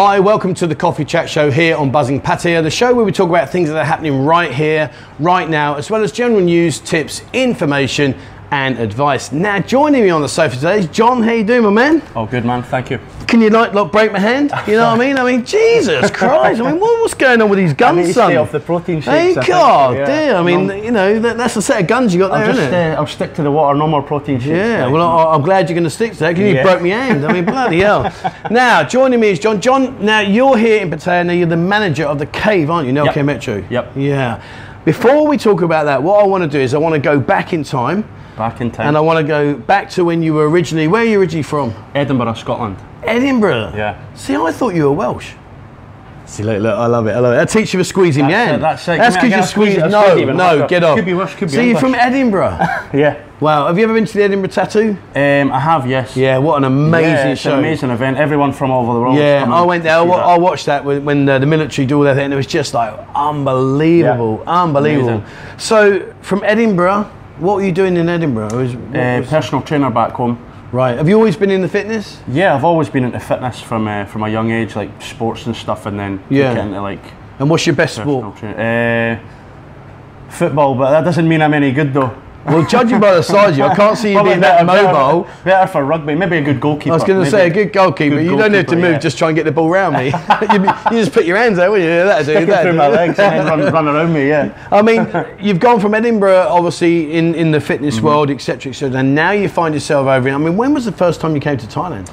Hi, welcome to the Coffee Chat Show here on Buzzing Pattaya, the show where we talk about things that are happening right here, right now, as well as general news, tips, information and advice. Now, joining me on the sofa today is John. How you doing, my man? Oh, good, man. Thank you. Can you, like break my hand? You know what I mean? I mean, Jesus Christ. I mean, what's going on with these guns, son? Stay off the protein shakes. Hey, God, yeah. Dear. I mean, you know, that's the set of guns you got there, isn't it? I'll stick to the water, no more protein shakes. Yeah, well, I'm glad you're going to stick to that, because you broke my hand. I mean, bloody hell. Now, joining me is John. John, now, you're here in Pattaya. Now, you're the manager of The Cave, aren't you? LK Metro. Yep. Yeah. Before we talk about that, what I want to do is I want to go back in time. Back in time. And I want to go back to when you were originally, where are you originally from? Edinburgh, Scotland. Edinburgh? Yeah. See, I thought you were Welsh. See, look, I love it, I love it. That teacher you were squeezing me in. That's it. That's because you're squeezing. No, get off. Could be Welsh, could be English. So you're from Edinburgh? Yeah. Wow, have you ever been to the Edinburgh Tattoo? I have, yes. Yeah, what an amazing show. An amazing event. Everyone from all over the world. Yeah, I went there. I watched that when the military do all that, and it was just like unbelievable, unbelievable. Amazing. So, from Edinburgh, what were you doing in Edinburgh? Personal trainer back home. Right. Have you always been into fitness? Yeah, I've always been into fitness from a young age, like sports and stuff, and then get into like. And what's your best sport? Football, but that doesn't mean I'm any good though. Well, judging by the size of you, I can't see you being that mobile. Better for rugby, maybe a good goalkeeper. I was going to say a good goalkeeper. You don't have to move, just try and get the ball round me. You just put your hands out, wouldn't you? That'd do. Stick it through my legs and then run around me, yeah. I mean, you've gone from Edinburgh, obviously, in the fitness world, etc., etc., and now you find yourself over. I mean, when was the first time you came to Thailand?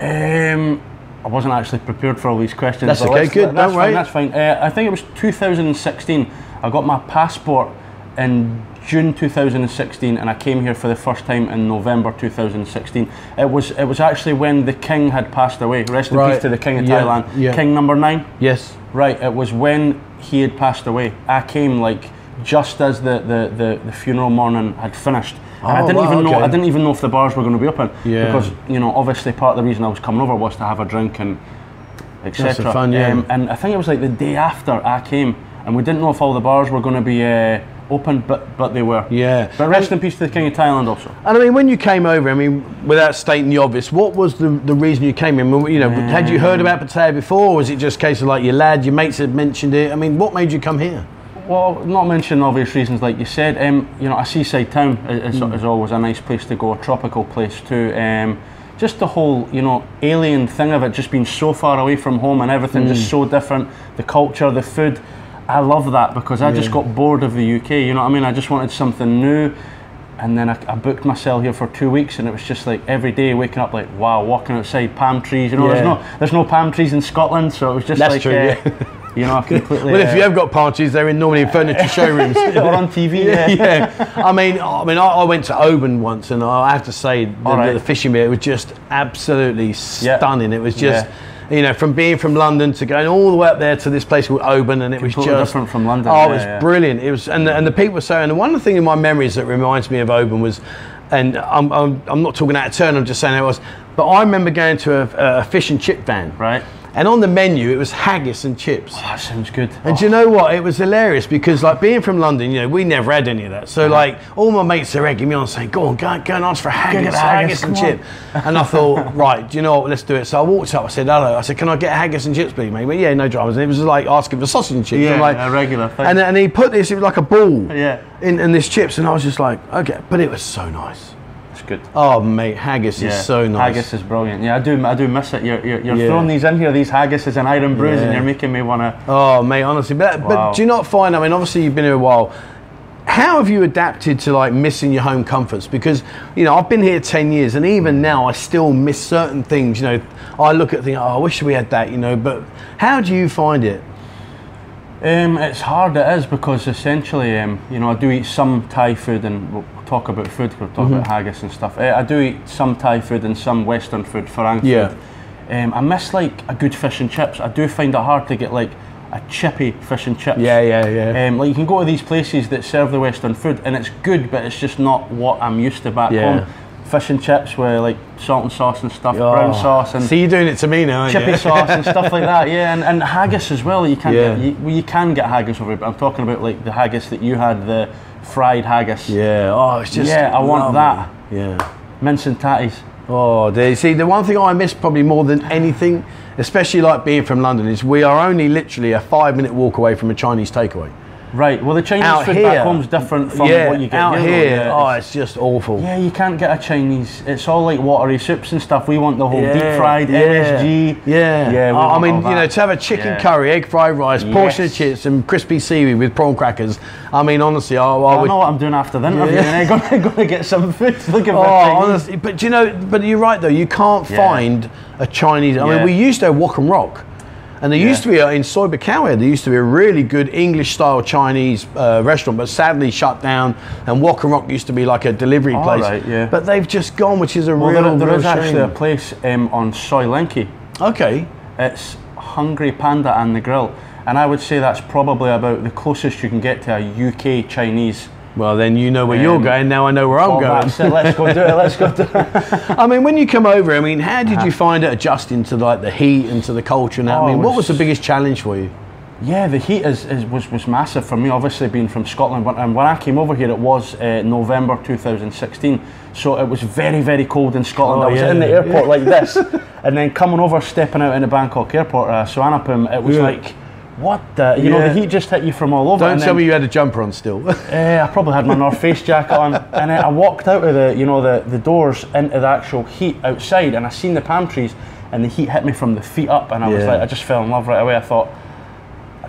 I wasn't actually prepared for all these questions. That's okay, good, don't worry. That's fine. I think it was 2016. I got my passport in June 2016, and I came here for the first time in November 2016. It was actually when the king had passed away. Rest in peace to the king of Thailand. Yeah. King number 9? Yes. Right, it was when he had passed away. I came like just as the funeral morning had finished. Oh, and I didn't even know. I didn't even know if the bars were going to be open. Yeah. Because, you know, obviously part of the reason I was coming over was to have a drink and etc. And I think it was like the day after I came, and we didn't know if all the bars were going to be open, but they were. Yeah. But rest in peace to the King of Thailand also. And I mean, when you came over, I mean, without stating the obvious, what was the reason you came in? You know, had you heard about Pattaya before, or was it just a case of like your mates had mentioned it? I mean, what made you come here? Well, not mentioning obvious reasons like you said. You know, a seaside town is always a nice place to go, a tropical place too. Just the whole, you know, alien thing of it, just being so far away from home and everything just so different, the culture, the food. I love that, because I just got bored of the UK, you know what I mean? I just wanted something new, and then I booked myself here for 2 weeks, and it was just like every day waking up like, wow, walking outside, palm trees, you know, there's no palm trees in Scotland, so it was just you know, I've completely... Well, if you have got palm trees, they're normally in furniture showrooms. Or on TV, I mean, I went to Oban once, and I have to say, the fishing bit, it was just absolutely stunning. It was just... You know, from being from London to going all the way up there to this place called Oban, and it completely was just different from London. Oh, it was brilliant. It was, and the people were so. And one thing in my memories that reminds me of Oban was, and I'm not talking out of turn. I'm just saying it was. But I remember going to a fish and chip van, right? And on the menu, it was haggis and chips. Oh, that sounds good. And do you know what? It was hilarious because, like, being from London, you know, we never had any of that. So, like, all my mates are egging me on saying, go and ask for haggis and chips. And I thought, right, do you know what? Let's do it. So I walked up, I said, hello. I said, can I get haggis and chips, please, mate? But yeah, no dramas. And it was like asking for sausage and chips. Yeah, like, a regular thing. And he put this, it was like a ball in this chips. And I was just like, okay. But it was so nice. Good. Oh mate, haggis is so nice. Haggis is brilliant. Yeah, I do miss it. You're throwing these in here, these haggises and iron brews, and you're making me wanna. Oh mate, honestly, but do you not find? I mean, obviously you've been here a while. How have you adapted to like missing your home comforts? Because, you know, I've been here 10 years, and even now I still miss certain things. You know, I look at things. Oh, I wish we had that. You know, but how do you find it? It's hard. It is, because essentially, you know, I do eat some Thai food, and talk about food, we'll talk about haggis and stuff. I do eat some Thai food and some Western food, Farang food. I miss like a good fish and chips. I do find it hard to get like a chippy fish and chips. Like, you can go to these places that serve the Western food and it's good, but it's just not what I'm used to back home. Fish and chips with like salt and sauce and stuff, brown sauce and... So you're doing it to me now, aren't you? Chippy sauce and stuff like that, and haggis as well. You can you can get haggis over here, but I'm talking about like the haggis that you had, the fried haggis. Yeah, oh, it's just... Yeah, I want that. Yeah. Mince and tatties. Oh, there you see, the one thing I miss probably more than anything especially like being from London, is we are only literally a 5-minute walk away from a Chinese takeaway. Right, well the Chinese food back home is different from what you get out here. Oh, it's just awful. Yeah, you can't get a Chinese, it's all like watery soups and stuff. We want the whole deep fried, MSG. Yeah, yeah. I mean, you know, to have a chicken curry, egg fried rice, portion of chips and crispy seaweed with prawn crackers. I mean, honestly, I know what I'm doing after the interview. I'm going to get some food. Looking for Chinese. Honestly, but you know, but you're right though, you can't find a Chinese, I mean, we used to have Wok and Rock. And there used to be, in Soi Buakhao, there used to be a really good English-style Chinese restaurant, but sadly shut down, and Walking Rock used to be like a delivery place. Right, yeah. But they've just gone, which is a real shame. Actually a place on Soi Linky. Okay. It's Hungry Panda and the Grill. And I would say that's probably about the closest you can get to a UK Chinese. Well, then you know where you're going. Now I know where I'm going. So let's go do it. Let's go do it. I mean, when you come over, I mean, how did you find it adjusting to like the heat and to the culture? And that? I mean, what was the biggest challenge for you? Yeah, the heat was massive for me. Obviously, being from Scotland, and when I came over here, it was November 2016. So it was very, very cold in Scotland. I was in the airport like this, and then coming over, stepping out in the Bangkok airport, Suvarnabhumi, it was like. What the? You know, the heat just hit you from all over. Don't tell me you had a jumper on still. I probably had my North Face jacket on. And then I walked out of the, you know, the doors into the actual heat outside, and I seen the palm trees, and the heat hit me from the feet up, and I was like, I just fell in love right away. I thought,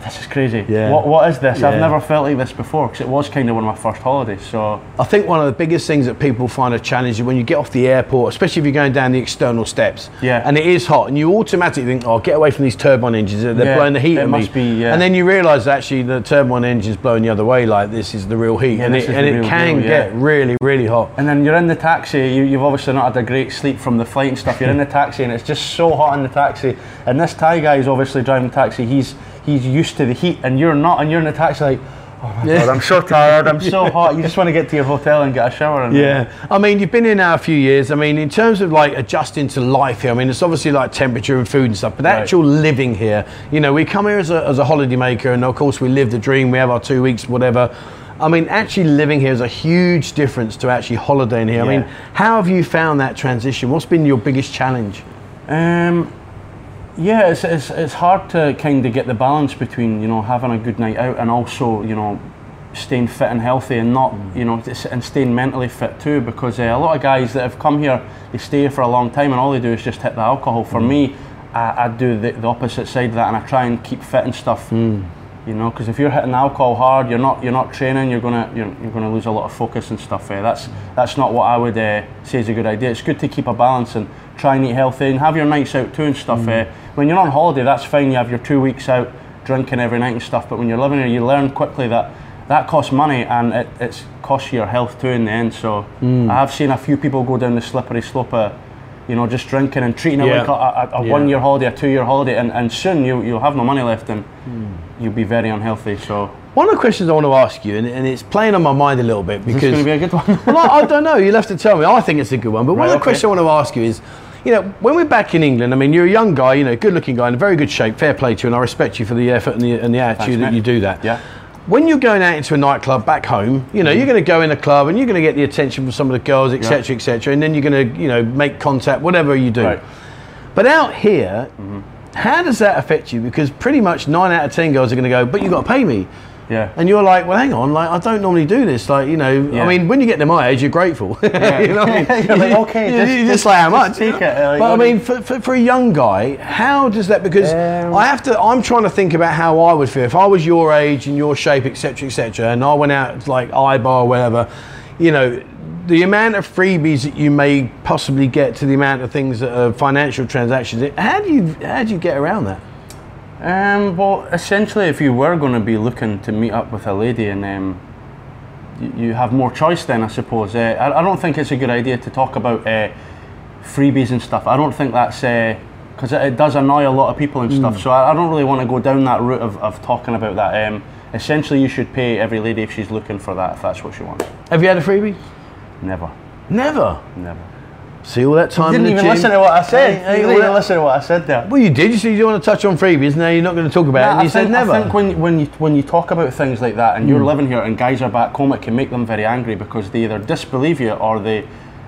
this is crazy. Yeah. What is this? Yeah. I've never felt like this before, because it was kind of one of my first holidays. So I think one of the biggest things that people find a challenge is when you get off the airport, especially if you're going down the external steps. Yeah. And it is hot, and you automatically think, "Oh, get away from these turbine engines. They're blowing the heat at me." Must be. Yeah. And then you realise actually the turbine engine's blowing the other way. Like this is the real heat, and it can get really, really hot. And then you're in the taxi. You've obviously not had a great sleep from the flight and stuff. You're in the taxi, and it's just so hot in the taxi. And this Thai guy is obviously driving the taxi. He's used to the heat, and you're not, and you're in the taxi like, oh my God, I'm so tired, I'm so hot. You just want to get to your hotel and get a shower. And I mean, you've been here now a few years. I mean, in terms of like adjusting to life here, I mean, it's obviously like temperature and food and stuff, but the actual living here, you know, we come here as a holiday maker, and of course we live the dream. We have our 2 weeks, whatever. I mean, actually living here is a huge difference to actually holidaying here. I mean, how have you found that transition? What's been your biggest challenge? Yeah, it's hard to kind of get the balance between, you know, having a good night out and also, you know, staying fit and healthy, and not, you know, and staying mentally fit too, because a lot of guys that have come here, they stay here for a long time and all they do is just hit the alcohol. For me, I do the opposite side of that, and I try and keep fit and stuff, you know, because if you're hitting alcohol hard, you're not training, you're gonna lose a lot of focus and stuff. That's not what I would say is a good idea. It's good to keep a balance and try and eat healthy and have your nights out too and stuff. When you're on holiday, that's fine, you have your 2 weeks out drinking every night and stuff, but when you're living here, you learn quickly that costs money, and it costs your health too in the end. So I have seen a few people go down the slippery slope of, you know, just drinking and treating it like a 1 year holiday, a 2 year holiday, and soon you'll have no money left, and you'll be very unhealthy. So one of the questions I want to ask you, and it's playing on my mind a little bit, because it's going to be a good one. Well, I don't know, you'll have to tell me. I think it's a good one, but one of the questions I want to ask you is, you know, when we're back in England, I mean, you're a young guy, you know, good-looking guy, in very good shape. Fair play to you, and I respect you for the effort and the attitude that you do that. Yeah. When you're going out into a nightclub back home, you know, you're going to go in a club and you're going to get the attention from some of the girls, etc., etc., and then you're going to, you know, make contact, whatever you do. Right. But out here, how does that affect you? Because pretty much 9 out of 10 girls are going to go, but you've got to pay me. Yeah. And you're like, well, hang on, like, I don't normally do this. Like, you know, I mean, when you get to my age, you're grateful. You know what I mean? You're like, okay, just like, how much? Take it. Like, but I mean, for a young guy, how does that, because I'm trying to think about how I would feel if I was your age and your shape, etc., etc., and I went out like I-bar or whatever, you know, the amount of freebies that you may possibly get to the amount of things that are financial transactions, how do you get around that? Well, essentially, if you were going to be looking to meet up with a lady, and you have more choice then, I suppose. I don't think it's a good idea to talk about freebies and stuff. I don't think that's, because it does annoy a lot of people and stuff, so I don't really want to go down that route of talking about that. Essentially, you should pay every lady if she's looking for that, if that's what she wants. Have you had a freebie? Never. Never? Never. See, all that time in the gym. You didn't even listen to what I said. You didn't even listen to what I said there. Well, you did. You said you don't want to touch on freebies. Now you're not going to talk about it. And you said never. I think when you talk about things like that, and you're living here, and guys are back home, it can make them very angry because they either disbelieve you or they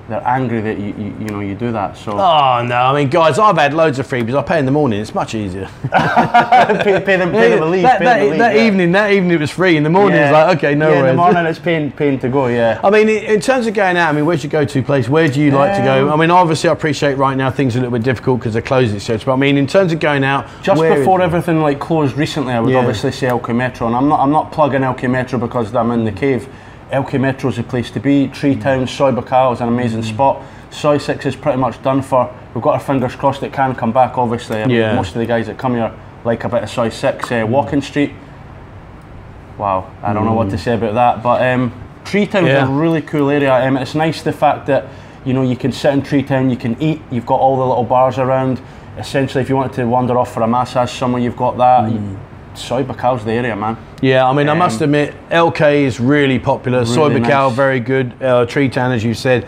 they're angry that you do that. So oh no, I mean guys, I've had loads of freebies. I pay in the morning. It's much easier. pay them a leave. That evening it was free. In the morning it's like okay, no worries. In the morning it's paying to go. Yeah. I mean, in terms of going out, I mean, where's your go-to place? Where do you like to go? I mean, obviously I appreciate right now things are a little bit difficult because they're closed, etc. But I mean, in terms of going out, just before everything like closed recently, I would obviously say LK Metro, and I'm not plugging LK Metro because I'm in the cave. LK Metro is the place to be. Tree Town, Soi Buakhao is an amazing spot. Soi 6 is pretty much done for. We've got our fingers crossed it can come back, obviously. I mean, most of the guys that come here like a bit of Soi 6. Walking Street, wow, I don't know what to say about that. But Tree Town is a really cool area. It's nice the fact that you know you can sit in Tree Town, you can eat, you've got all the little bars around. Essentially, if you wanted to wander off for a massage somewhere, you've got that. Soi Buakhao's the area, man. Yeah, I mean, I must admit, LK is really popular. Really Soi Buakhao, nice. Very good. Tree Town, as you said.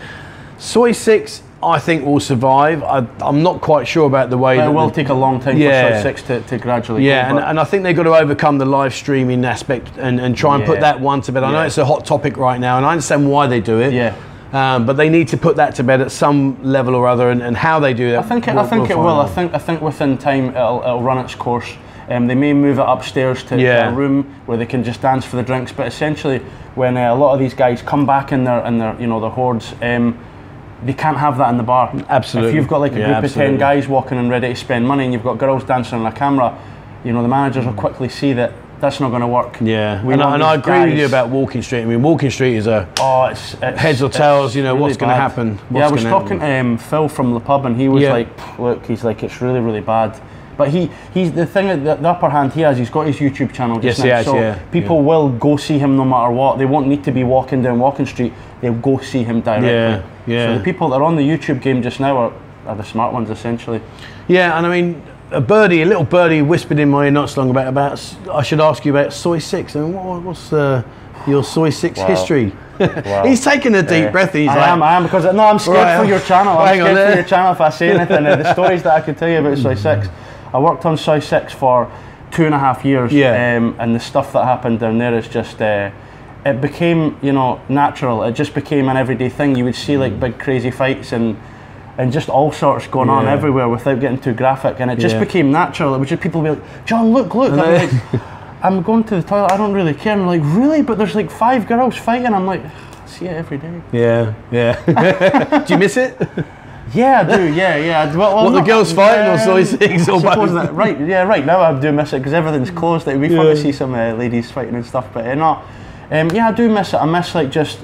Soi 6, I think, will survive. I'm not quite sure about the way. But it will take a long time for Soi 6 to gradually. Yeah, go, and I think they've got to overcome the live streaming aspect and try and put that one to bed. I know it's a hot topic right now, and I understand why they do it. Yeah. But they need to put that to bed at some level or other, and how they do that. I think it will. I think within time it'll run its course. They may move it upstairs to a room where they can just dance for the drinks. But essentially, when a lot of these guys come back in their their hordes, they can't have that in the bar. Absolutely. If you've got like a group of 10 guys walking and ready to spend money, and you've got girls dancing on a camera, you know the managers will quickly see that that's not going to work. Yeah, and I agree with you about Walking Street. I mean, Walking Street is a it's heads or tails. You know really what's going to happen. I was talking to Phil from the pub, and he was like, "Look, it's really, really bad." But he's the thing that the upper hand he has. He's got his YouTube channel just now, so people will go see him no matter what. They won't need to be walking down Walking Street. They'll go see him directly. Yeah, yeah. So the people that are on the YouTube game just now are the smart ones essentially. Yeah, and I mean a little birdie whispered in my ear not so long about I should ask you about Soi 6. I mean, what's your Soi 6 history? Wow. He's taking a deep breath. He's I am because I'm scared for your channel. I'm scared for your channel if I say anything. The stories that I could tell you about Soi 6. I worked on Soi 6 for 2.5 years, and the stuff that happened down there is just, it became, natural. It just became an everyday thing. You would see like big crazy fights and just all sorts going on everywhere without getting too graphic, and it just became natural. It was just people would be like, John, look, and I'm like, I'm going to the toilet, I don't really care, and I'm like, really? But there's like 5 girls fighting, I'm like, I see it every day. Yeah, yeah. Do you miss it? Yeah, I do. Yeah. Well, the girls fighting or Soi 6 or both? Right. Yeah, right now I do miss it because everything's closed. It'd be fun to see some ladies fighting and stuff, but not. Yeah, I do miss it. I miss like just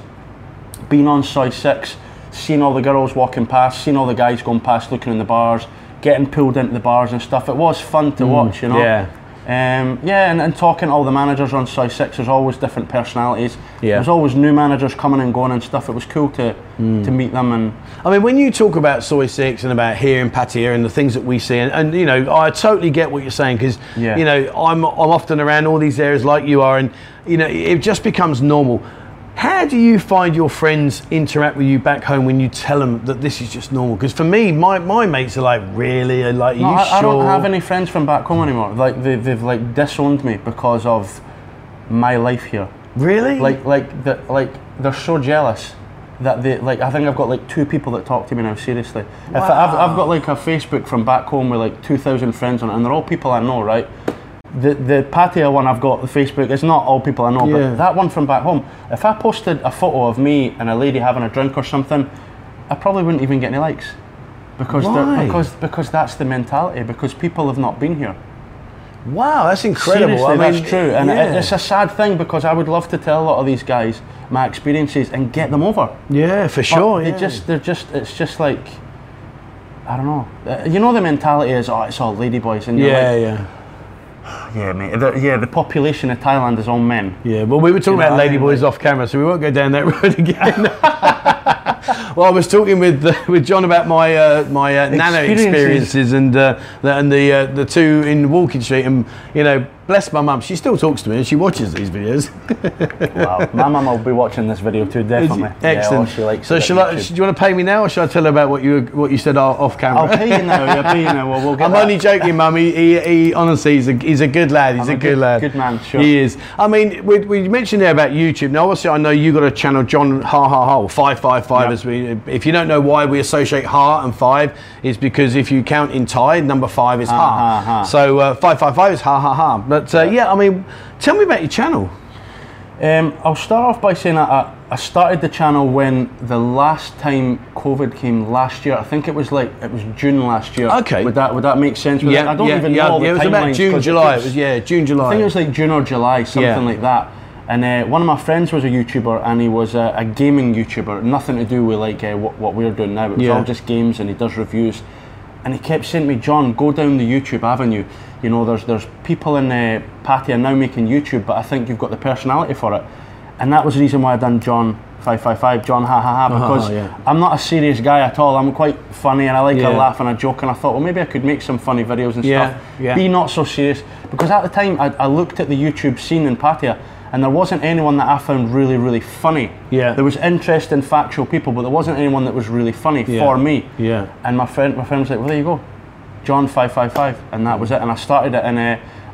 being on Soi 6, seeing all the girls walking past, seeing all the guys going past, looking in the bars, getting pulled into the bars and stuff. It was fun to watch, Yeah. And talking to all the managers on Soi 6, there's always different personalities. Yeah. There's always new managers coming and going and stuff. It was cool to meet them. And I mean, when you talk about Soi 6 and about here in Pattaya and the things that we see, and I totally get what you're saying because I'm often around all these areas like you are, and it just becomes normal. How do you find your friends interact with you back home when you tell them that this is just normal? Because for me, my mates are like, really? I don't have any friends from back home anymore. Like they've like disowned me because of my life here. Really? Like they're so jealous that they like. I think I've got like 2 people that talk to me now. Seriously, wow. I've got like a Facebook from back home with like 2,000 friends on it, and they're all people I know, right? The Pattaya one I've got, the Facebook, it's not all people I know, but that one from back home, if I posted a photo of me and a lady having a drink or something, I probably wouldn't even get any likes. Because that's the mentality, because people have not been here. Wow, that's incredible. Seriously, that's true. And it's a sad thing because I would love to tell a lot of these guys my experiences and get them over. Yeah, for sure. But it's just like, I don't know. The mentality is, oh, it's all ladyboys. And yeah, mate. The population of Thailand is all men. Yeah, well, we were talking about ladyboys off camera, so we won't go down that road again. Well, I was talking with John about my nano experiences and the 2 in Walking Street, and Bless my mum. She still talks to me and she watches these videos. Wow. My mum will be watching this video too, definitely. Excellent. Yeah, she likes so do you want to pay me now or should I tell her about what you said off camera? I'll pay you now. I'll pay you now. We'll get I'm only joking, mum. He honestly, he's a good lad. He's a good lad. Good man, sure. He is. I mean, we mentioned there about YouTube. Now, obviously, I know you got a channel, John 555. Yep. As if you don't know why we associate ha and five, it's because if you count in Thai, number five is ha. So 555 is ha ha ha. But yeah, I mean, tell me about your channel. I'll start off by saying that I started the channel when the last time COVID came last year. I think it was June last year. Okay. Would that make sense? Yeah, I don't even know all the timelines. It was about June, July. It was, yeah, June, July. I think it was like June or July, something like that. And one of my friends was a YouTuber, and he was a gaming YouTuber. Nothing to do with like what we're doing now. It was all just games, and he does reviews. And he kept saying to me, John, go down the YouTube avenue. You know, there's people in Pattaya now making YouTube, but I think you've got the personality for it. And that was the reason why I done John 555, John ha ha ha, because I'm not a serious guy at all. I'm quite funny and I like a laugh and a joke, and I thought, well, maybe I could make some funny videos and stuff. Yeah. Be not so serious. Because at the time, I looked at the YouTube scene in Pattaya, and there wasn't anyone that I found really, really funny. Yeah. There was interesting, factual people, but there wasn't anyone that was really funny for me. Yeah. And my friend was like, well, there you go, John 555, and that was it. And I started it, and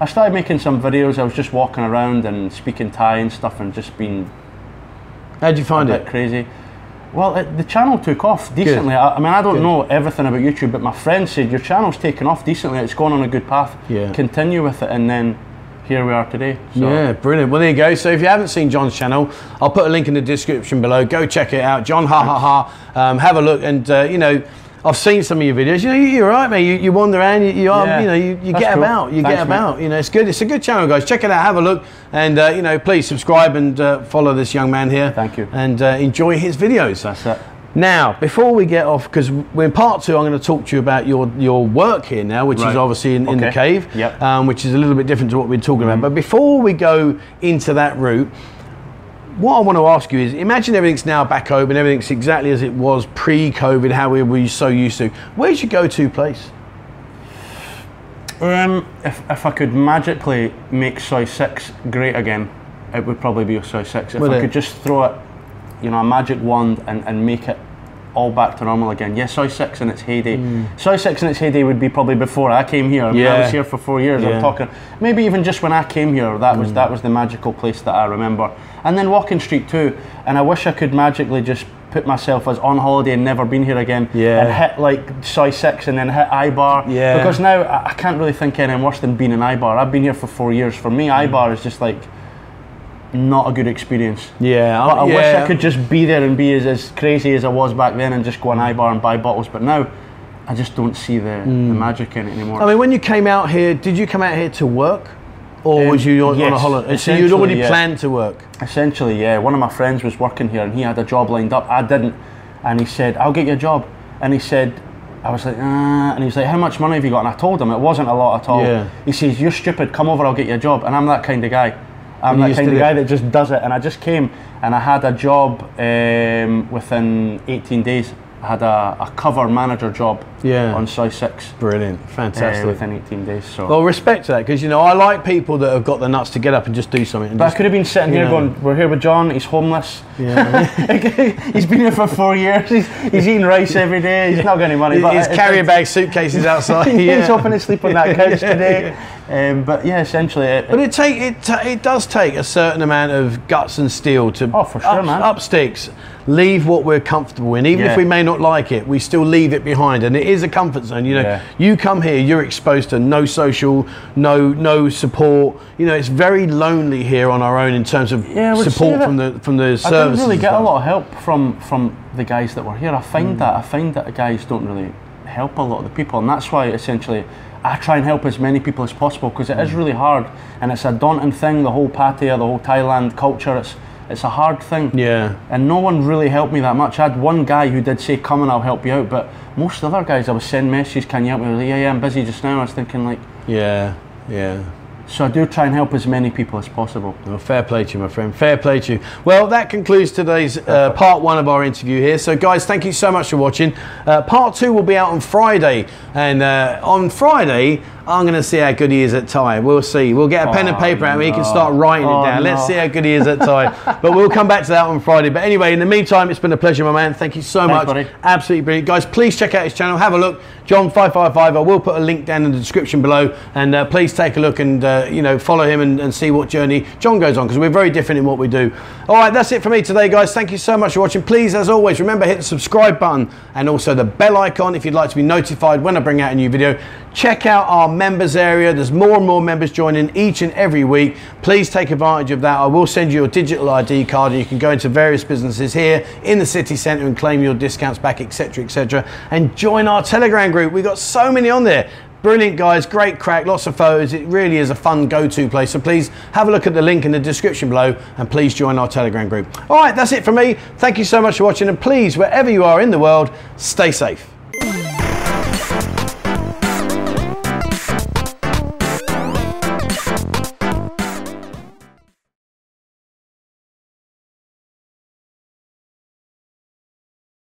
I started making some videos. I was just walking around and speaking Thai and stuff, and just being. How'd you find it? A bit crazy. Well, the channel took off decently. I mean, I don't know everything about YouTube, but my friend said your channel's taken off decently. It's going on a good path. Yeah. Continue with it, and then. Here we are today. So. Yeah, brilliant. Well, there you go. So if you haven't seen John's channel, I'll put a link in the description below. Go check it out. John, ha ha ha. Have a look, and you know, I've seen some of your videos. You know, you're right, mate. You wander around. You know, you get about. You know, it's good. It's a good channel, guys. Check it out. Have a look, and you know, please subscribe and follow this young man here. Thank you. And enjoy his videos. That's it. Now, before we get off, because we're in part 2, I'm going to talk to you about your work here now, which is obviously in the cave, which is a little bit different to what we're talking about. But before we go into that route, what I want to ask you is, imagine everything's now back open, everything's exactly as it was pre-COVID, how we were so used to. Where's your go-to place? If I could magically make Soi 6 great again, it would probably be Soi 6. If I could just throw it, you know, a magic wand and make it all back to normal again. Yes, Soi 6 in its heyday. Soi 6 in its heyday would be probably before I came here. I mean, I was here for 4 years. I'm talking maybe even just when I came here. That was the magical place that I remember. And then Walking Street too. And I wish I could magically just put myself as on holiday and never been here again. Yeah. And hit like Soi 6 and then hit Ibar. Yeah. Because now I can't really think anything worse than being in Ibar. I've been here for 4 years. For me, Ibar is just like. Not a good experience. Yeah, but I wish I could just be there and be as crazy as I was back then and just go on Ibar and buy bottles. But now, I just don't see the magic in it anymore. I mean, when you came out here, did you come out here to work, or was you on a holiday? So you'd already planned to work. Essentially, yeah. One of my friends was working here, and he had a job lined up. I didn't, and he said, "I'll get you a job." And he said, "I was like, and he was like, how much money have you got?" And I told him it wasn't a lot at all. Yeah. He says, "You're stupid. Come over. I'll get you a job." And I'm that kind of guy. I'm that kind of guy that just does it, and I just came and I had a job within 18 days. I had a cover manager job on Soi 6. Brilliant, fantastic. Within 18 days. So. Well, respect to that, because you know I like people that have got the nuts to get up and just do something. And but I could have been sitting here going, "We're here with John. He's homeless. Yeah. He's been here for 4 years. He's eating rice every day. He's not got any money. But his carrier bag, suitcases outside. He's hoping to sleep on that couch today." But yeah, essentially. It does take a certain amount of guts and steel to up sticks, leave what we're comfortable in, even if we may not like it, we still leave it behind, and it is a comfort zone. You know, you come here, you're exposed to no social, no support. You know, it's very lonely here on our own in terms of support from the services. I don't really get a lot of help from the guys that were here. I find that the guys don't really help a lot of the people, and that's why essentially. I try and help as many people as possible because it is really hard and it's a daunting thing, the whole Pattaya, the whole Thailand culture, it's a hard thing. Yeah. And no one really helped me that much. I had one guy who did say, come and I'll help you out, but most of the other guys I was sending messages, can you help me? Like, yeah, I'm busy just now. I was thinking like... Yeah, yeah. So I do try and help as many people as possible. Oh, fair play to you, my friend. Fair play to you. Well, that concludes today's part one of our interview here. So, guys, thank you so much for watching. Part two will be out on Friday. And on Friday, I'm going to see how good he is at Thai. We'll see. We'll get a pen and paper out and he can start writing it down. Let's see how good he is at Thai. But we'll come back to that on Friday. But anyway, in the meantime, it's been a pleasure, my man. Thank you so much. Buddy. Absolutely brilliant. Guys, please check out his channel. Have a look. John 555. I will put a link down in the description below. And please take a look and you know, follow him and see what journey John goes on, because we're very different in what we do. All right, that's it for me today, guys. Thank you so much for watching. Please, as always, remember, hit the subscribe button and also the bell icon if you'd like to be notified when I bring out a new video. Check out our members area. There's more and more members joining each and every week. Please take advantage of that. I will send you your digital ID card and you can go into various businesses here in the city centre and claim your discounts back, etc., etc. And join our Telegram group. We've got so many on there. Brilliant, guys, great crack, lots of photos. It really is a fun go-to place. So please have a look at the link in the description below and please join our Telegram group. All right, that's it for me. Thank you so much for watching and please, wherever you are in the world, stay safe.